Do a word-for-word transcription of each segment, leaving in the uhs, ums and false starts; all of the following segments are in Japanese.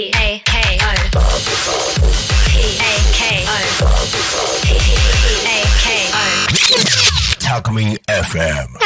エフエム。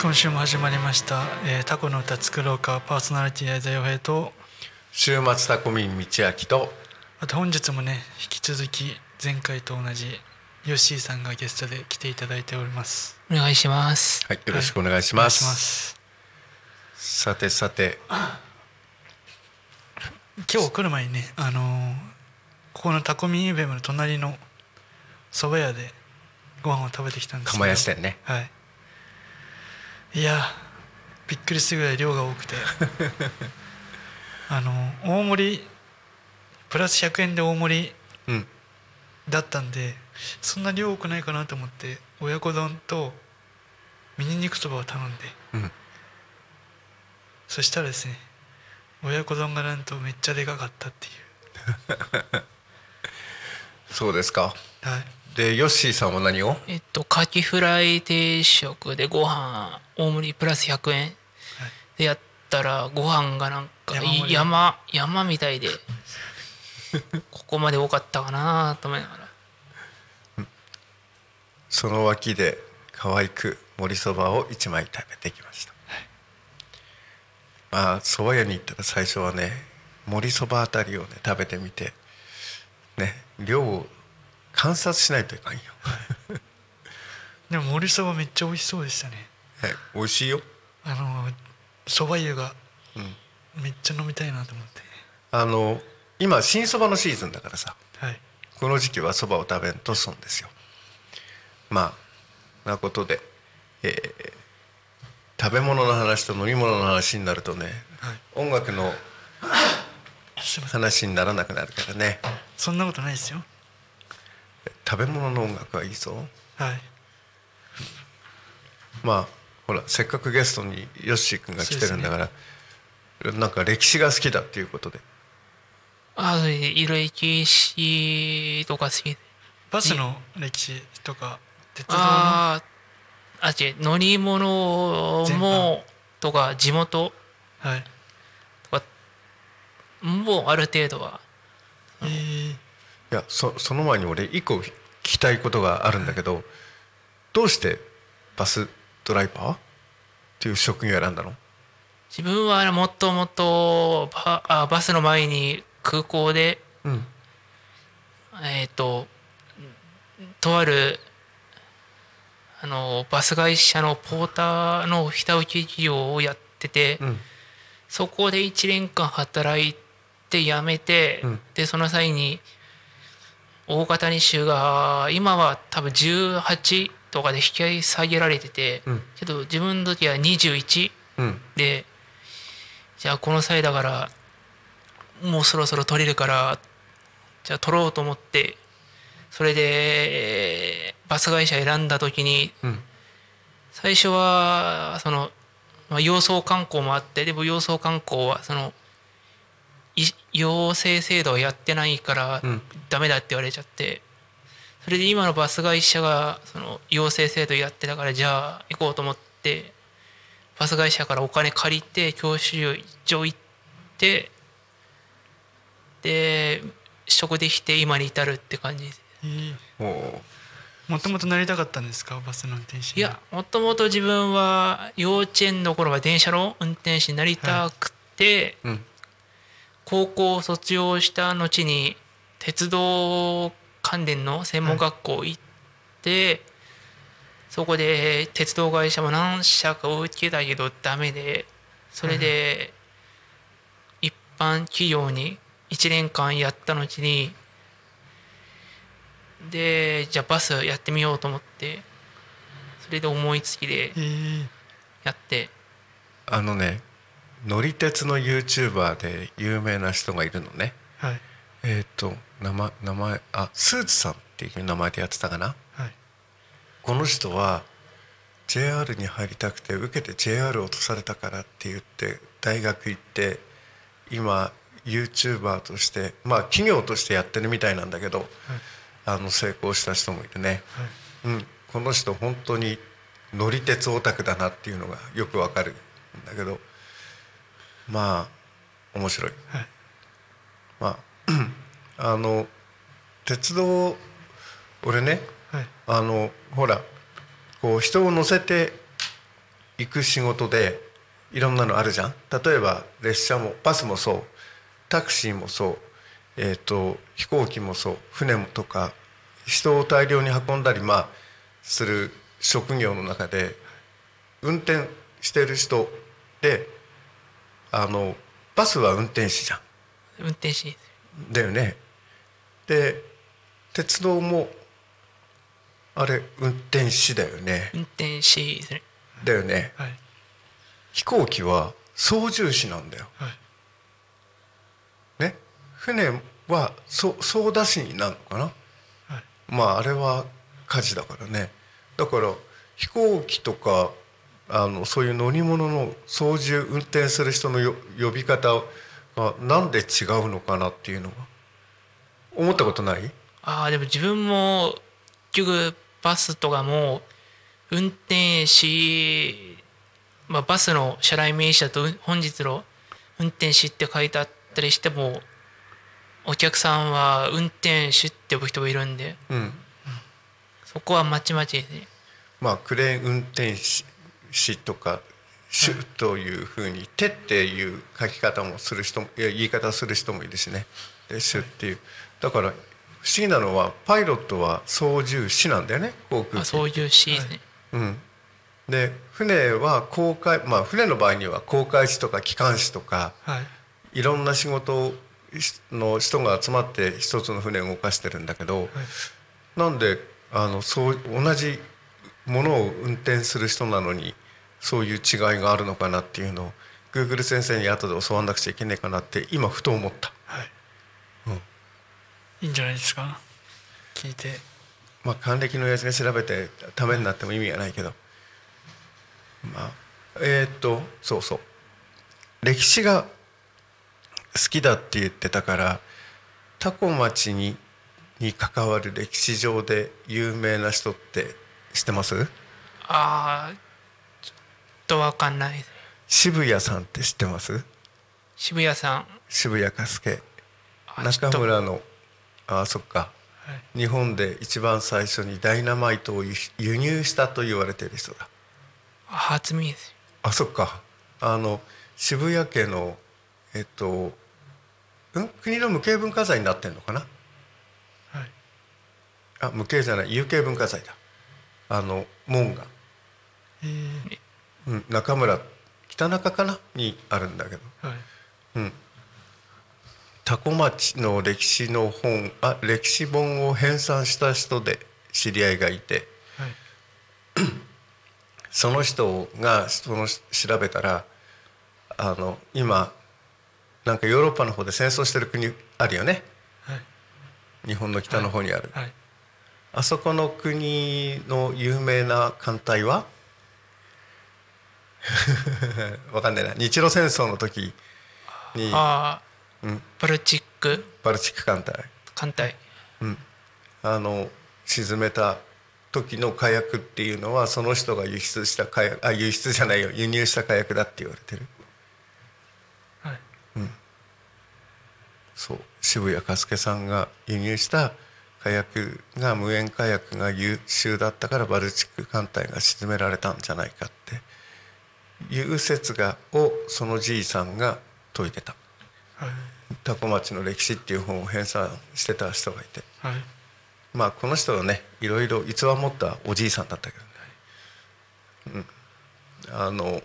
今週も始まりました、えー、タコの歌作ろうか、パーソナリティー相沢洋平と週末タコミン道明と、あと本日もね、引き続き前回と同じヨッシーさんがゲストで来ていただいております。お願いします、はい、よろしくお願いしま す,、はい、お願いします。さてさて今日来る前にね、あのー、ここのタコミン エフエム の隣の蕎麦屋でご飯を食べてきたんですけど、釜屋してるね、はい、いやびっくりするぐらい量が多くてあの大盛りプラスひゃくえんで大盛りだったんで、うん、そんな量多くないかなと思って親子丼とミニ肉そばを頼んで、うん、そしたらですね、親子丼がなんとめっちゃでかかったっていうそうですか。はい、でヨッシーさんは何を？えっとカキフライ定食でご飯大盛りプラスひゃくえんでやったら、ご飯がなんか山山みたいでここまで多かったかなと思いながらその脇で可愛く盛りそばをいちまい食べてきました、はい、まあそば屋に行ったら最初はね、盛りそばあたりをね食べてみてね、量を観察しないといかんよでも盛りそばめっちゃ美味しそうでしたね。はい、美味しいよ。あのそば湯がめっちゃ飲みたいなと思って、うん、あの今新そばのシーズンだからさ、はい、この時期はそばを食べんと損ですよ。まあなことで、えー、食べ物の話と飲み物の話になるとね、はい、音楽の話にならなくなるからね。そんなことないですよ。食べ物の音楽はいいぞ。はい。まあほら、せっかくゲストにヨッシーくんが来てるんだから、ね、なんか歴史が好きだっていうことで。あ、そうですね。歴史とか好き。バスの歴史とか鉄道の。ああ、違う、乗り物もとか地元とかもうある程度は。えーいや そ, その前に俺いっこ聞きたいことがあるんだけど、どうしてバスドライバーっていう職業を選んだの？自分はもともとバスの前に空港で、うん、えっ、ー、ととあるあのバス会社のポーターの下請け企業をやってて、うん、そこでいちねんかん働いて辞めて、うん、でその際に大型に週が今は多分じゅうはちとかで引き下げられてて、うん、けど自分の時はにじゅういち、うん、でじゃあこの際だからもうそろそろ取れるからじゃあ取ろうと思って、それでバス会社選んだ時に、うん、最初はその要送観光もあって、でも要送観光はその養成制度をやってないからダメだって言われちゃって、それで今のバス会社がその養成制度やってたから、じゃあ行こうと思ってバス会社からお金借りて教習所行って、で取得できて今に至るって感じです。もともとなりたかったんですか、バスの運転手？いや、もともと自分は幼稚園の頃は電車の運転手になりたくて、はい、うん、高校を卒業した後に鉄道関連の専門学校行って、はい、そこで鉄道会社も何社か受けたけどダメで、それで一般企業にいちねんかんやった後に、でじゃあバスやってみようと思って、それで思いつきでやって。あのね、乗り鉄の YouTuber で有名な人がいるのね、はい、えっ、ー、と名 前, 名前あスーツさんっていう名前でやってたかな、はい、この人は ジェイアール に入りたくて受けて ジェイアール 落とされたからって言って大学行って今 YouTuber としてまあ企業としてやってるみたいなんだけど、はい、あの成功した人もいるね、はい、うん、この人本当に乗り鉄オタクだなっていうのがよくわかるんだけど、まあ面白い、はい、まあ、あの鉄道俺ね、はい、あのほらこう人を乗せて行く仕事でいろんなのあるじゃん。例えば列車もバスもそう、タクシーもそう、えーと、飛行機もそう、船もとか人を大量に運んだり、まあ、する職業の中で運転してる人で、あのバスは運転士じゃん。運転士だよね。で鉄道もあれ運転士だよね。運転士だよね、はい、飛行機は操縦士なんだよ、はい、ね、船はそ操舵士になるのかな、はい、まああれは火事だからね。だから飛行機とかあのそういう乗り物の操縦運転する人のよ呼び方がなんで違うのかなっていうのが思ったことない？ああ、でも自分も結局バスとかも運転士、まあ、バスの車内名詞だと本日の運転士って書いてあったりしてもお客さんは運転士って呼ぶ人もいるんで、うん、そこはまちまちですね。まあクレーン運転士とかシュというふうに手っていう書き方もする人も、いや言い方する人もいるしね。でシュっていう、だから不思議なのはパイロットは操縦士なんだよね、航空機。あ、操縦士ですね、はい、うん、で船は航海、まあ船の場合には航海士とか機関士とか、はい、いろんな仕事の人が集まって一つの船を動かしてるんだけど、はい、なんであのそう同じものを運転する人なのにそういう違いがあるのかなっていうのを Google 先生に後で教わんなくちゃいけないかなって今ふと思った、はい、うん、いいんじゃないですか、聞いて。まあ還暦の親父が調べてためになっても意味がないけど、まあえー、っとそうそう、歴史が好きだって言ってたから多古町に、に関わる歴史上で有名な人って知ってます？ああ、わかんない。渋谷さんって知ってます？渋谷さん、渋谷かすけ、中村の、あ、そっか、はい、日本で一番最初にダイナマイトを輸入したと言われている人だ。初耳です。あ、そっか、あの渋谷家のえっと、うん、国の無形文化財になってんのかな？はい。あ、無形じゃない、有形文化財だ。あの門が。へー。うん、中村北中かなにあるんだけど、はい、うん、多古町の歴史の本、あ、歴史本を編纂した人で知り合いがいて、はい、その人がその調べたら、あの今なんかヨーロッパの方で戦争してる国あるよね、はい、日本の北の方にある、はいはい、あそこの国の有名な艦隊はわかんないな。日露戦争の時に、あ、うん、バルチックバルチック艦隊艦隊、うん、あの沈めた時の火薬っていうのはその人が輸出した火薬、あ、輸出じゃないよ、輸入した火薬だって言われてる、はい、うん、そう、渋谷かすけさんが輸入した火薬が無煙火薬が優秀だったからバルチック艦隊が沈められたんじゃないかっていう説がをそのじいさんが解いてた、はい、多古町の歴史っていう本を編纂してた人がいて、はい、まあこの人はねいろいろ逸話持ったおじいさんだったけどね、うん、あの今日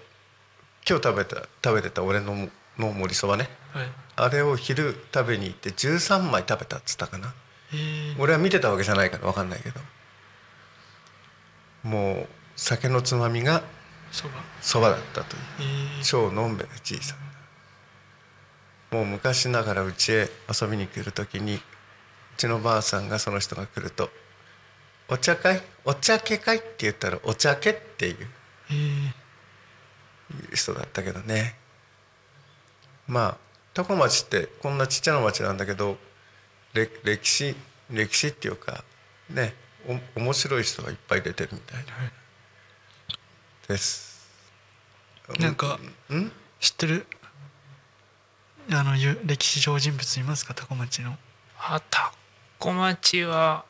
食べた食べてた俺ののもりそばね、はい、あれを昼食べに行ってじゅうさんまい食べたっつったかな。俺は見てたわけじゃないから分かんないけど、もう酒のつまみがそばだったという、えー、超のんべのじいさん。もう昔ながらうちへ遊びに来るときにうちのばあさんがその人が来るとお茶会お茶け会って言ったらお茶けっていう人だったけどね。まあ多古町ってこんなちっちゃな町なんだけどれ歴史歴史っていうかねお面白い人がいっぱい出てるみたいな、はい、です。なんか、うん、知ってるあの歴史上人物いますか多古町の？あ多古町は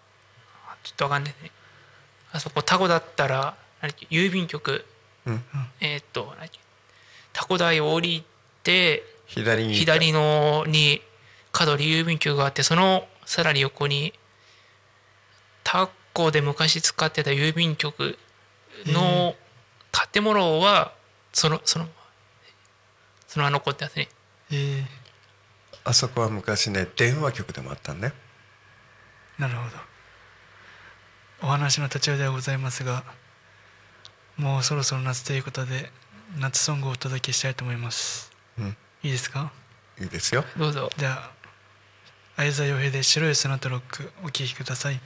ちょっとわかんないね。あそこ多古だったら郵便局、うん、えー、っと多古台を降りて左に左のに角に郵便局があってそのさらに横に多古で昔使ってた郵便局の建物はそのそのそのあの子ってやつね。えー、あそこは昔ね電話局でもあったんね。なるほど。お話の途中ではございますがもうそろそろ夏ということで夏ソングをお届けしたいと思います、うん、いいですか？いいですよ。どうぞ。じゃあ相沢洋平で白い砂とロックお聴きください。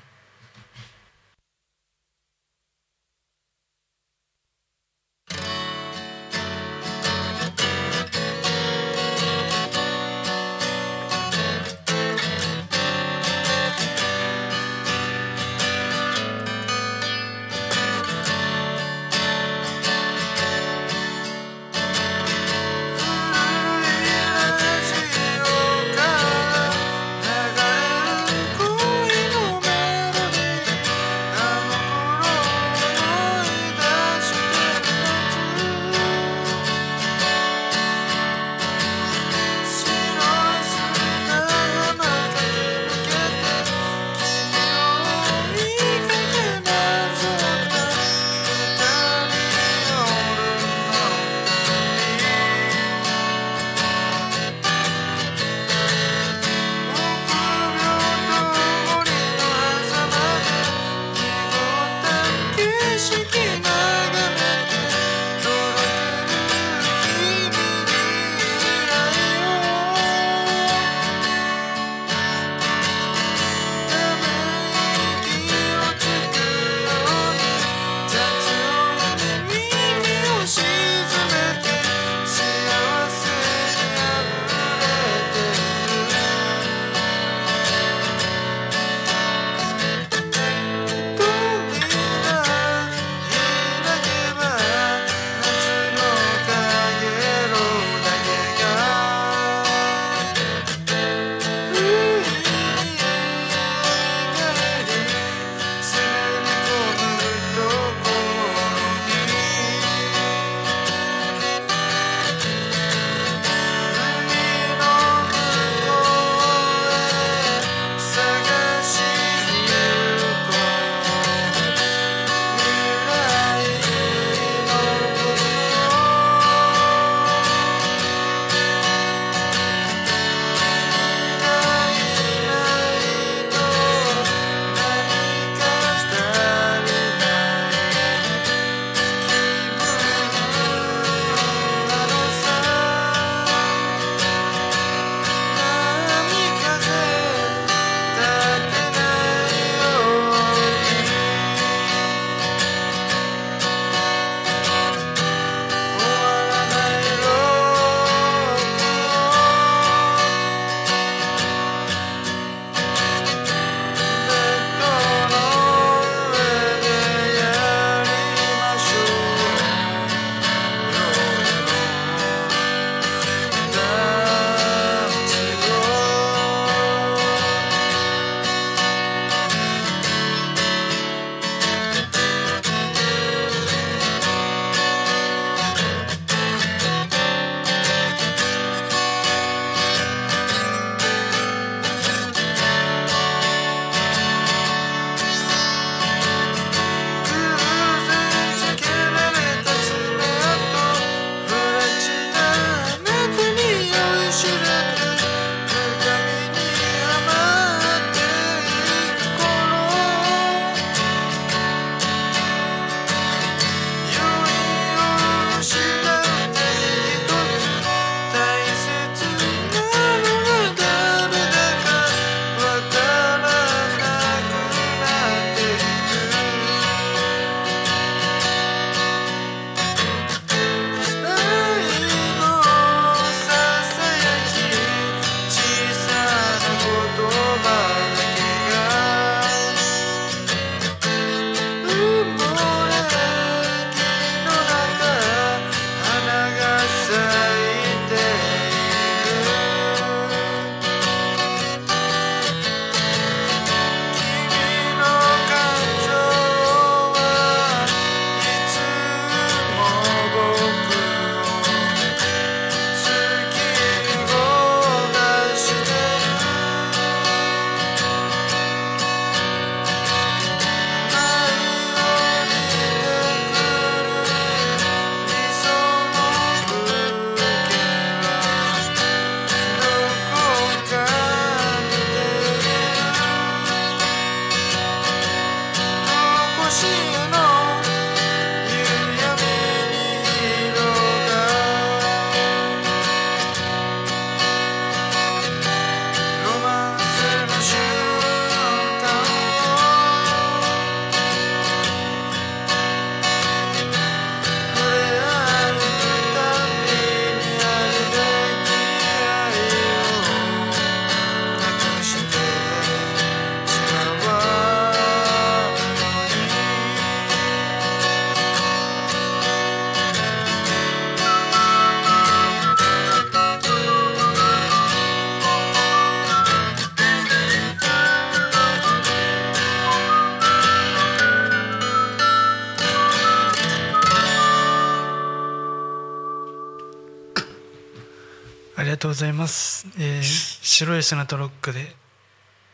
とうございます、えー、白い砂とロックで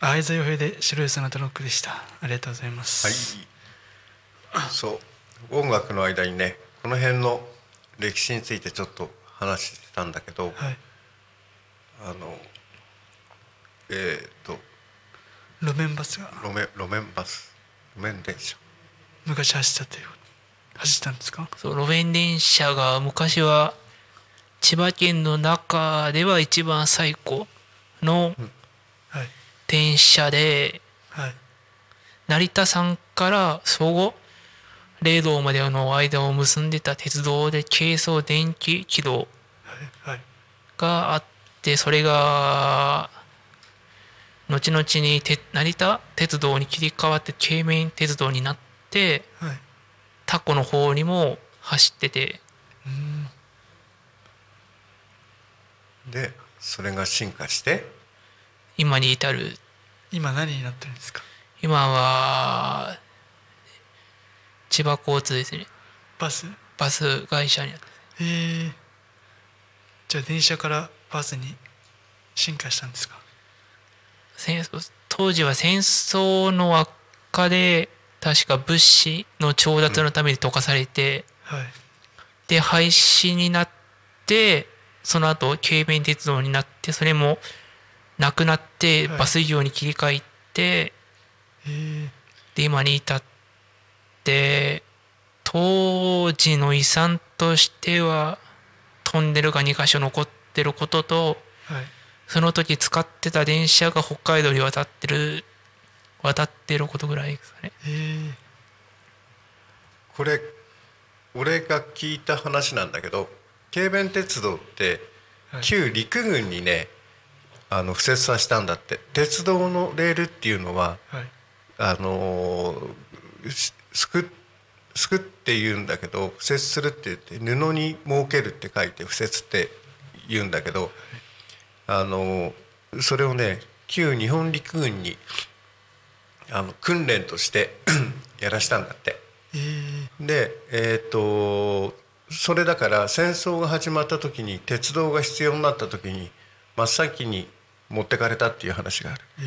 相沢洋平で白い砂とロックでした。ありがとうございます、はい、そう音楽の間にねこの辺の歴史についてちょっと話してたんだけど、はい、あのえっと路面バスが路面、路面バス路面電車昔走ったという走ったんですか。そう路面電車が昔は千葉県の中では一番最古の電車で、うんはい、成田山から総合霊道までの間を結んでた鉄道で京総電気軌道があって、それが後々に成田鉄道に切り替わって京明鉄道になって、はい、タコの方にも走ってて、うん、でそれが進化して今に至る。今何になってるんですか。今は千葉交通ですね。バスバス会社になって。へえ。じゃあ電車からバスに進化したんですか。当時は戦争の悪化で確か物資の調達のために溶かされて、うんはい、で廃止になって、その後京明鉄道になって、それもなくなってバス業に切り替えて、はい、で今に至って、当時の遺産としてはトンネルがにカ所残ってることと、はい、その時使ってた電車が北海道に渡ってる渡ってることぐらいですかね。へえ。これ俺が聞いた話なんだけど、京弁鉄道って旧陸軍にね、はい、あの敷設させたんだって。鉄道のレールっていうのは、はい、あのすくすくって言うんだけど、敷設するって言って布に設けるって書いて敷設って言うんだけど、はい、あのそれをね旧日本陸軍にあの訓練としてやらしたんだって、えー、で、えー、とそれだから戦争が始まった時に鉄道が必要になった時に真っ先に持ってかれたっていう話がある、え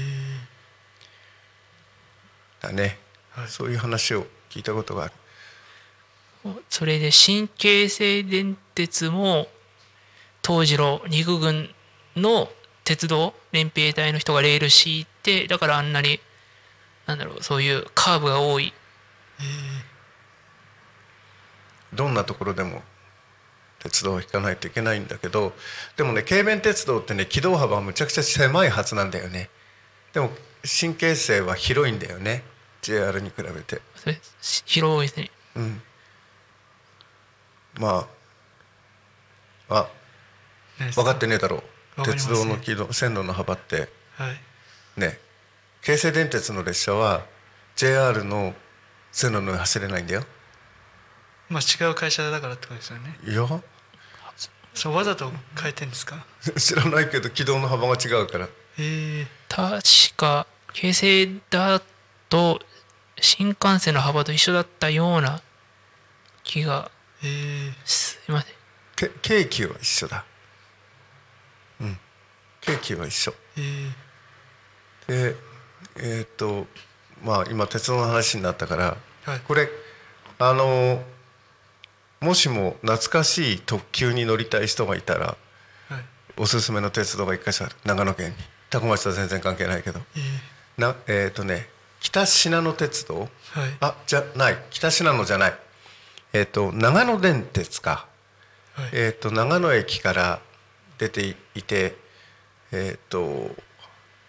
ー、だね、はい、そういう話を聞いたことがある。それで新京成電鉄も当時の陸軍の鉄道連兵隊の人がレール敷いて、だからあんなになんだろうそういうカーブが多い、えー、どんなところでも鉄道を引かないといけないんだけど、でもね京弁鉄道ってね軌道幅はむちゃくちゃ狭いはずなんだよね。でも新京成は広いんだよね ジェイアール に比べて。それ広いですね、うん、まああ分かってねえだろう鉄道の軌道線路の幅って、はい、ね京成電鉄の列車は ジェイアール の線路の上走れないんだよ。まあ違う会社だからってことですよね。いやそうわざと変えてんですか知らないけど軌道の幅が違うから。へえ。確か京成だと新幹線の幅と一緒だったような気が。へえ。すいません京急は一緒だ。うん、京急は一緒、えー、でえー、っとまあ今鉄道の話になったから、はい、これあのもしも懐かしい特急に乗りたい人がいたら、はい、おすすめの鉄道が一か所ある。長野県に多古町とは全然関係ないけど、えー、なえー、っとね北信濃鉄道、はい、あじゃない北信濃じゃないえー、っと長野電鉄か、はい、えー、っと長野駅から出ていて、えー、と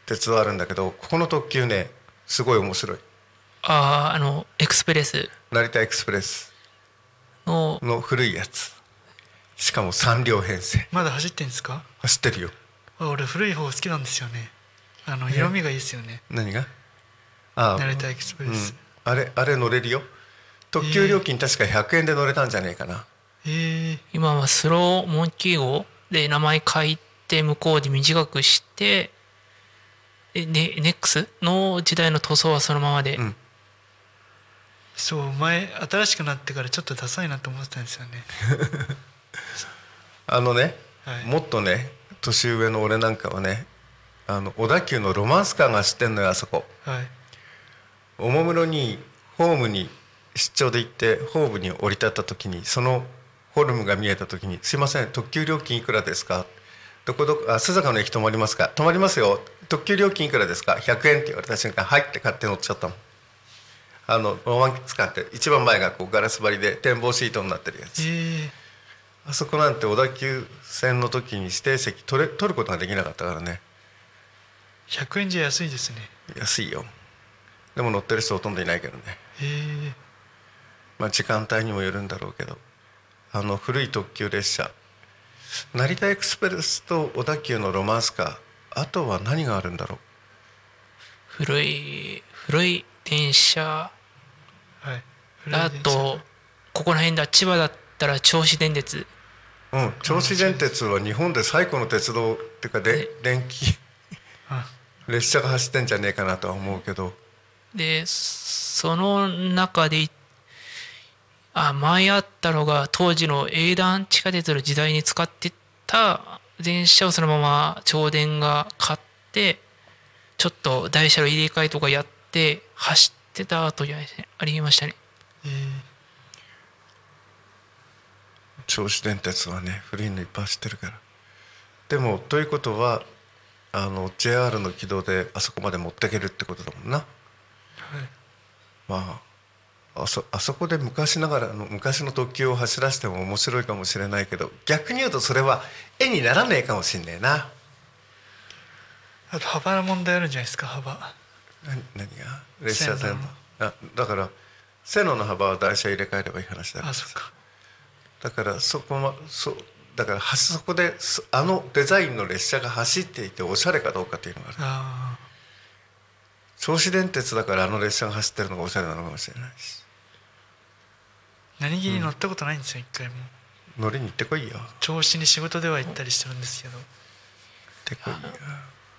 鉄道あるんだけど、ここの特急ねすごい面白い。ああのエクスプレス成田エクスプレスのの古いやつ。しかもさん両編成。まだ走ってんですか。走ってるよ。あ俺古い方好きなんですよね。あの色味がいいですよね。何があ成田エクスプレス、うん、あれあれ乗れるよ。特急料金確かひゃくえんで乗れたんじゃねえかな、えー、今はスローモンキー号で名前書いて向こうで短くしてで、ね、ネックスの時代の塗装はそのままで、うん、そう前新しくなってからちょっとダサいなと思ってたんですよねあのね、はい、もっとね年上の俺なんかはね、あの小田急のロマンスカーが知ってんのよ、あそこ、はい、おもむろにホームに出張で行ってホームに降り立った時にそのホルムが見えた時に、すいません特急料金いくらですか、どこどこ、あ、須坂の駅止まりますか、止まりますよ、特急料金いくらですか、ひゃくえんって言われた瞬間、はいって買って乗っちゃったもん。あのロマンスカーって一番前がこうガラス張りで展望シートになってるやつ、えー、あそこなんて小田急線の時に指定席取れ、取ることができなかったからね。ひゃくえんじゃ安いですね。安いよ。でも乗ってる人ほとんどいないけどね、えーまあ、時間帯にもよるんだろうけど、あの古い特急列車、成田エクスプレスと小田急のロマンスカー、あとは何があるんだろう。古い古い電車、はい、あとここら辺だ、千葉だったら銚子電鉄、うん、銚子電鉄は日本で最古の鉄道っていうかで、電気列車が走ってんじゃねえかなとは思うけど、でその中であ前あったのが当時の営団地下鉄の時代に使ってた電車をそのまま銚電が買って、ちょっと台車の入れ替えとかやってで走ってたというありましたね。銚子電鉄はね、古いのいっぱい走ってるから。でもということはあの ジェイアール の軌道であそこまで持ってけるってことだもんな、はい、まああ そ, あそこで昔ながらの昔の特急を走らせても面白いかもしれないけど、逆に言うとそれは絵にならねえかもしんねえな。あと幅の問題あるんじゃないですか。幅、何, 何が列車線の、あ、だから線路の幅は台車入れ替えればいい話だから。あ、そっか。だからそこもそうだからはそこであのデザインの列車が走っていておしゃれかどうかっていうのがある。あ、銚子電鉄だからあの列車が走ってるのがおしゃれなのかもしれないし。何気に乗ったことないんですよ、うん、一回も。乗りに行ってこいよ。銚子に仕事では行ったりしてるんですけど。行ってこいよ。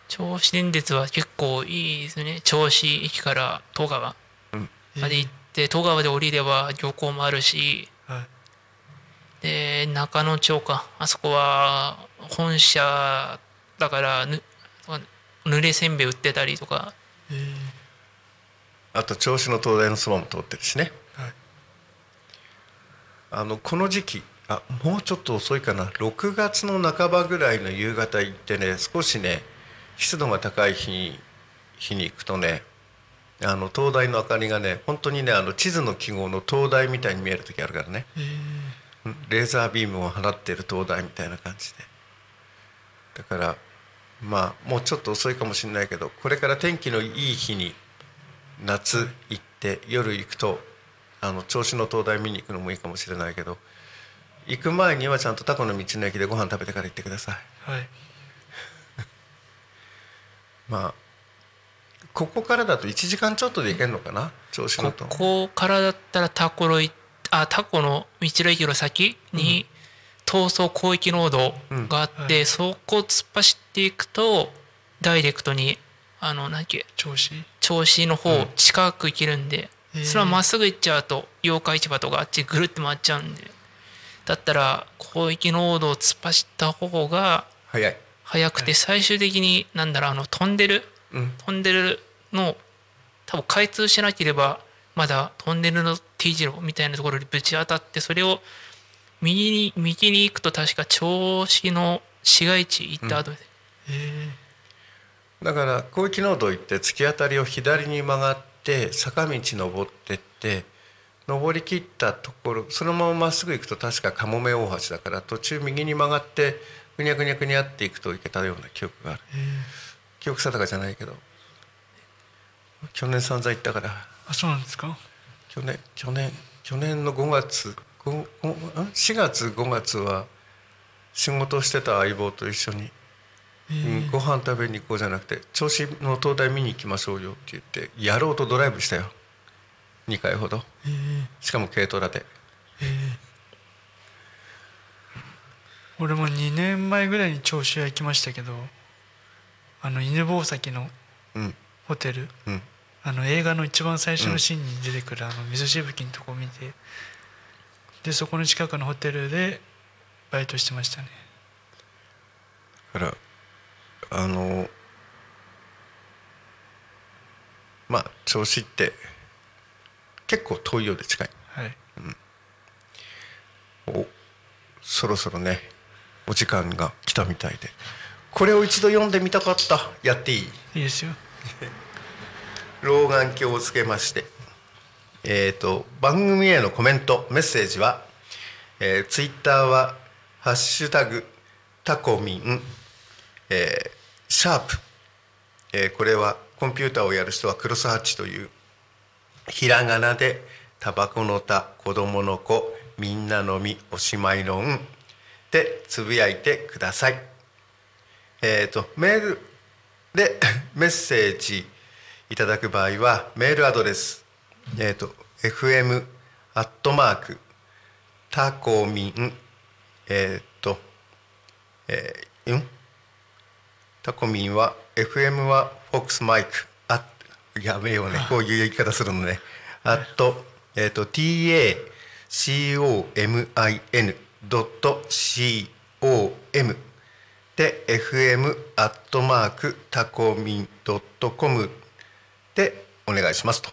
銚子電鉄は結構いいですね。銚子駅から戸川まで行って、うん、戸川で降りれば漁港もあるし、はい、で中野町か、あそこは本社だからぬ濡れせんべい売ってたりとか、あと銚子の灯台のそばも通ってるしね、はい、あのこの時期、あもうちょっと遅いかな、ろくがつの半ばぐらいの夕方行ってね、少しね湿度が高い日に、日に行くとね、あの灯台の明かりがね、本当にね、あの地図の記号の灯台みたいに見える時あるからね、レーザービームを放っている灯台みたいな感じで、だからまあもうちょっと遅いかもしれないけど、これから天気のいい日に夏行って夜行くとあの銚子の灯台見に行くのもいいかもしれないけど、行く前にはちゃんとタコの道の駅でご飯食べてから行ってください。はい、まあ、ここからだといちじかんちょっとで行けるのかな、銚子のと。ここからだったらタコの、あ、タコの道の駅の先に東総広域農道があって、うんうん、はい、そこを突っ走っていくとダイレクトにあの何っけ、銚子銚子の方近く行けるんで、うん、それはまっすぐ行っちゃうと八日市場とかあっちぐるって回っちゃうんで、だったら広域農道を突っ走った方が早い。早くて最終的になんだろう、あのトンネル、うん、トンネルの多分開通しなければまだトンネルの T 字路みたいなところにぶち当たって、それを右に右に行くと確か銚子の市街地行った後で、うん、だから広域農道行って突き当たりを左に曲がって坂道登ってって、登り切ったところそのまままっすぐ行くと確かかもめ大橋だから、途中右に曲がってぐにゃぐにゃぐにゃっていくといけたような記憶がある。記憶定かじゃないけど、去年散々行ったから。あ、そうなんですか。去年去年去年のごがつ、ご、しがつごがつは仕事をしてた相棒と一緒に、うん、ご飯食べに行こうじゃなくて銚子の灯台見に行きましょうよって言ってやろうとドライブしたよ、にかいほど。しかも軽トラで。俺もにねんまえぐらいに銚子屋行きましたけど、あの犬吠埼のホテル、うんうん、あの映画の一番最初のシーンに出てくるあの水しぶきのとこを見て、でそこの近くのホテルでバイトしてましたね。からあのまあ銚子って結構遠いようで近い、はいうん、おそろそろねお時間が来たみたいで、これを一度読んでみたかった。やっていい？いいですよ老眼鏡をつけまして、えーと、番組へのコメントメッセージは、えー、ツイッターはハッシュタグタコミン、えー、シャープ、えー、これはコンピューターをやる人はクロスハッチというひらがなでタバコのタ、子供の子、みんなのみ、おしまいのんでつぶやいてください。えーと、メールでメッセージいただく場合はメールアドレス、えーと、エフエム アットマークタコミンえっ、ー、と、えー、んタコミンは エフエム はフォックスマイクあやめようねこういう言い方するのねあと、えー、と タコミンドットコム で エフエム アットマークタコミン .com でお願いしますと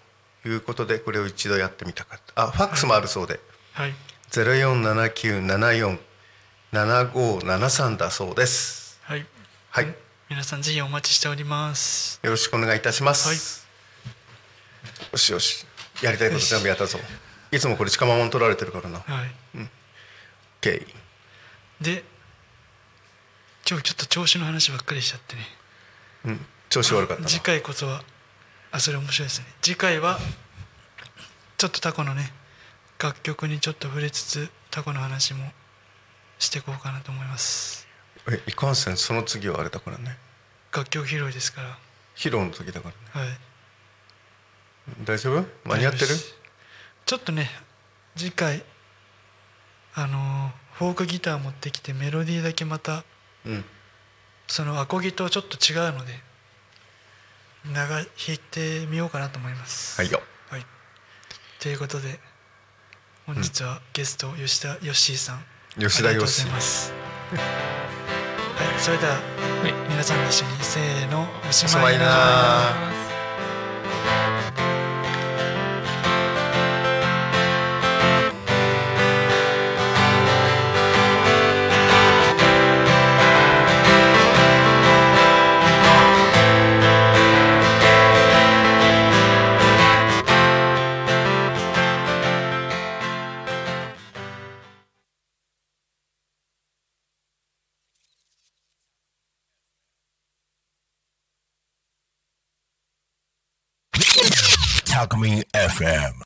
いうことで、これを一度やってみたかった。あファックスもあるそうで、はいはい、ゼロよんななきゅうななよんななごななさんだそうです。はい。はい。皆さんぜひお待ちしております。よろしくお願いいたします。はい、よしよし。やりたいこと全部やったぞ。いつもこれ近ままに取られてるからな。はい。うん。OK。で、今日ちょっと調子の話ばっかりしちゃってね。うん。調子悪かったな。次回こそは、あそれ面白いですね。次回はちょっとタコのね楽曲にちょっと触れつつタコの話もしていこうかなと思います。えいかんせんその次はあれだからね、楽曲披露ですから、披露の時だからね。はい大丈夫？間に合ってる？ちょっとね次回あのフォークギター持ってきてメロディーだけまた、うん、そのアコギとちょっと違うので長弾いてみようかなと思います。はいよ、はい、ということで本日はゲスト吉田ヨッシーさん、吉田ヨッシーありがとうございますはい、それでは、はい、皆さんと一緒にせーのおしまいなー。Alchemy エフエム